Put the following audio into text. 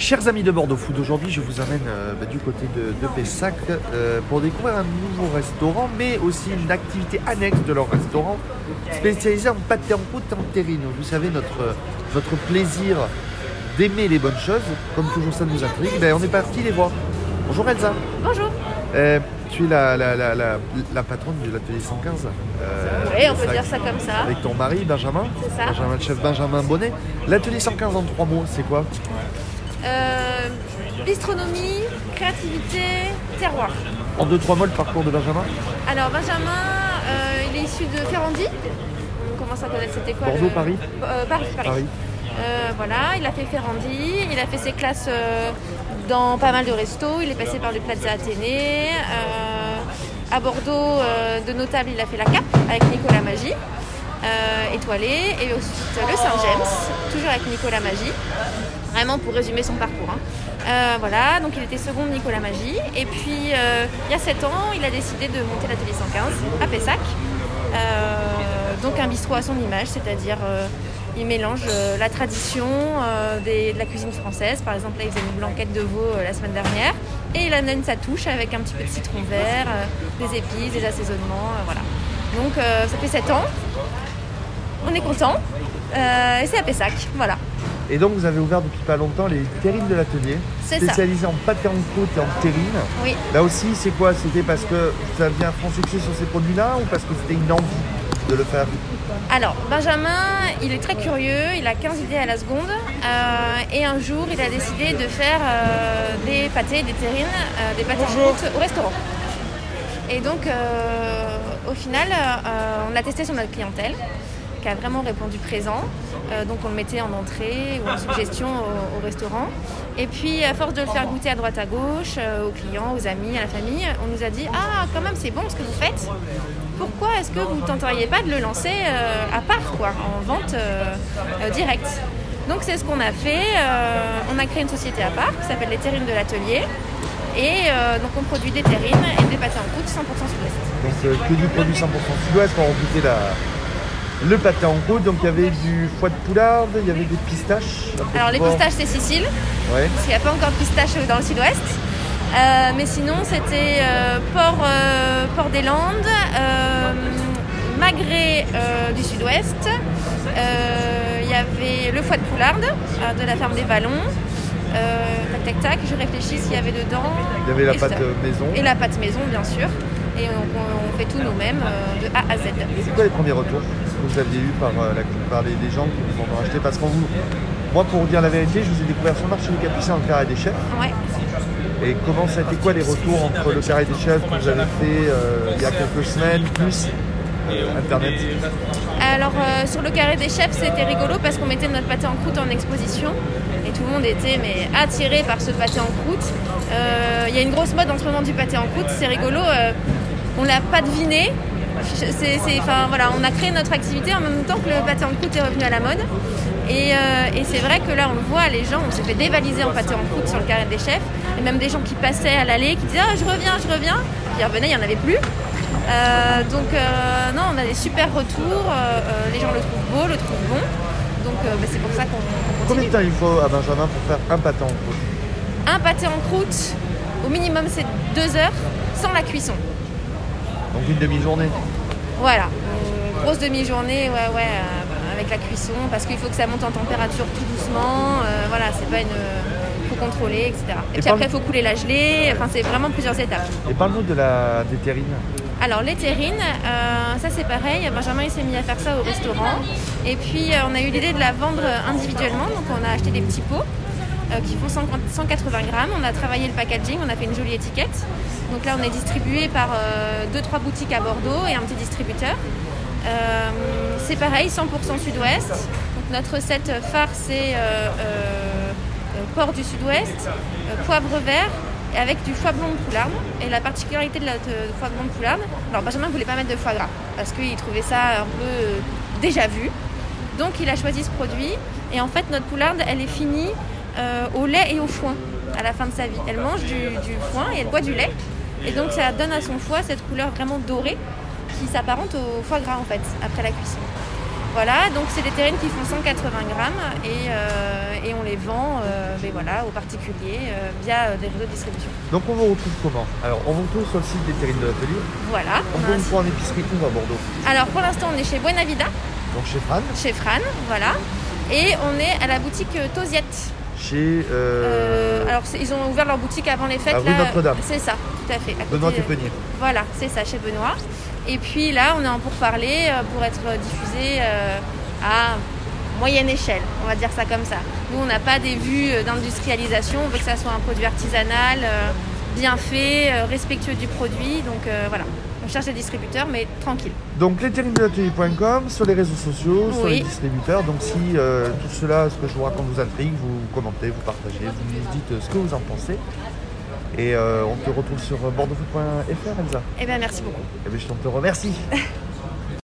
Chers amis de Bordeaux Foot, aujourd'hui je vous amène du côté de Pessac pour découvrir un nouveau restaurant, mais aussi une activité annexe de leur restaurant spécialisé en pâté en croûte et en terrine. Vous savez, notre plaisir d'aimer les bonnes choses, comme toujours ça nous intrigue, ben, on est parti les voir. Bonjour Elsa. Bonjour. Tu es la patronne de l'atelier 115. Oui, on peut dire ça comme ça. Avec ton mari, Benjamin. C'est ça. Benjamin, le chef Benjamin Bonnet. L'atelier 115 en 3 mots, c'est quoi ? Bistronomie, créativité, terroir. En 2-3 mots, le parcours de Benjamin ? Alors, Benjamin, il est issu de Ferrandi. On commence à connaître, c'était quoi ? Bordeaux, Paris ? Paris. Voilà, il a fait Ferrandi, il a fait ses classes dans pas mal de restos, il est passé par le Plaza Athénée. À Bordeaux, de notable, il a fait la Cape avec Nicolas Magie, étoilé, et ensuite le Saint-James, toujours avec Nicolas Magie. Vraiment pour résumer son parcours. Voilà, donc il était second de Nicolas Magie. Et puis, il y a 7 ans, il a décidé de monter l'atelier 115 à Pessac. Donc un bistrot à son image, c'est-à-dire... il mélange la tradition de la cuisine française. Par exemple, là, il faisait une blanquette de veau la semaine dernière. Et il amène sa touche avec un petit peu de citron vert, des épices, des assaisonnements, voilà. Donc, ça fait 7 ans. On est content. Et c'est à Pessac, voilà. Et donc, vous avez ouvert depuis pas longtemps les terrines de l'atelier. C'est spécialisé en pâté en croûte et en terrine. Oui. Là aussi, c'est quoi ? C'était parce que ça vient un franc succès sur ces produits-là ou parce que c'était une envie de le faire ? Alors, Benjamin, il est très curieux, il a 15 idées à la seconde et un jour, il a décidé de faire des pâtés, des terrines, des pâtés en croûte au restaurant. Et donc, au final, on l'a testé sur notre clientèle qui a vraiment répondu présent. Donc, on le mettait en entrée ou en suggestion au restaurant. Et puis, à force de le faire goûter à droite à gauche, aux clients, aux amis, à la famille, on nous a dit « Ah, quand même, c'est bon ce que vous faites !» Pourquoi est-ce que vous ne tenteriez pas de le lancer à part, quoi, en vente directe ? Donc c'est ce qu'on a fait. On a créé une société à part qui s'appelle les terrines de l'atelier. Et donc on produit des terrines et des pâtés en croûte 100% sud-ouest. Donc que du produit 100% sud-ouest pour goûter le pâté en croûte. Donc il y avait du foie de poularde, il y avait des pistaches. Alors les pistaches c'est Sicile, ouais. Parce qu'il n'y a pas encore de pistaches dans le sud-ouest. Mais sinon, c'était Port-des-Landes, Magret du sud-ouest, il y avait le foie de poularde de la ferme des Vallons, tac, je réfléchis s'il y avait dedans. Il y avait la pâte maison. Et la pâte maison, bien sûr. Et on fait tout nous-mêmes de A à Z. C'est quoi les premiers retours que vous aviez eus par les gens qui vous ont acheté ? Parce qu'on vous... Moi, pour vous dire la vérité, je vous ai découvert sur le marché du Capucin en carré des chefs. Ouais. Et comment ça a été, quoi les retours entre le carré des chefs que vous avez fait il y a quelques semaines, plus Internet ? Alors, sur le carré des chefs, c'était rigolo parce qu'on mettait notre pâté en croûte en exposition et tout le monde était attiré par ce pâté en croûte. Il y a une grosse mode en ce moment du pâté en croûte, c'est rigolo, on ne l'a pas deviné. On a créé notre activité en même temps que le pâté en croûte est revenu à la mode. Et c'est vrai que là, on le voit, les gens, on s'est fait dévaliser en pâté en croûte sur le carré des chefs. Et même des gens qui passaient à l'allée, qui disaient « Ah, je reviens !» Puis ils revenaient, il n'y en avait plus. Donc, on a des super retours. Les gens le trouvent beau, le trouvent bon. Donc, c'est pour ça qu'on continue. Combien de temps il faut à Benjamin pour faire un pâté en croûte ? Un pâté en croûte, au minimum, c'est 2 heures sans la cuisson. Donc, une demi-journée ? Voilà. Grosse demi-journée, ouais. Avec la cuisson, parce qu'il faut que ça monte en température tout doucement, c'est pas faut contrôler, etc. Et puis après il faut couler la gelée, c'est vraiment plusieurs étapes. Et parle-nous des terrines. Alors les terrines, ça c'est pareil, Benjamin il s'est mis à faire ça au restaurant, et puis on a eu l'idée de la vendre individuellement, donc on a acheté des petits pots qui font 180 grammes, on a travaillé le packaging, on a fait une jolie étiquette, donc là on est distribué par 2-3 boutiques à Bordeaux et un petit distributeur. C'est pareil, 100% sud-ouest. Donc notre recette phare c'est porc du sud-ouest, poivre vert avec du foie blanc de poularde. Et la particularité de de foie blanc de poularde, alors Benjamin ne voulait pas mettre de foie gras parce qu'il trouvait ça un peu déjà vu. Donc il a choisi ce produit et en fait notre poularde elle est finie au lait et au foin à la fin de sa vie. Elle mange du foin et elle boit du lait et donc ça donne à son foie cette couleur vraiment dorée qui s'apparente au foie gras en fait après la cuisson. Voilà, donc c'est des terrines qui font 180 grammes et on les vend mais voilà, aux particuliers via des réseaux de distribution. Donc on vous retrouve comment? Alors on vous retrouve sur le site des terrines de l'atelier. Voilà. On peut vous prendre en épicerie tout à Bordeaux. Alors pour l'instant on est chez Buenavida. Donc chez Fran. Chez Fran, voilà. Et on est à la boutique Tosiette. Chez... alors ils ont ouvert leur boutique avant les fêtes. À rue Notre-Dame. C'est ça, tout à fait. À Benoît et Penier. Voilà, c'est ça, chez Benoît. Et puis là, on est en pourparlers pour être diffusé à moyenne échelle, on va dire ça comme ça. Nous, on n'a pas des vues d'industrialisation, on veut que ça soit un produit artisanal, bien fait, respectueux du produit. Donc voilà, on cherche des distributeurs, mais tranquille. Donc lesterrinesdeuxatelier.com, sur les réseaux sociaux, oui. Sur les distributeurs. Donc si tout cela, ce que je vous raconte vous intrigue, vous commentez, vous partagez, vous dites ce que vous en pensez. Et on te retrouve sur bordeauxfoot.fr, Elsa. Eh bien, merci beaucoup. Eh bien, je te remercie.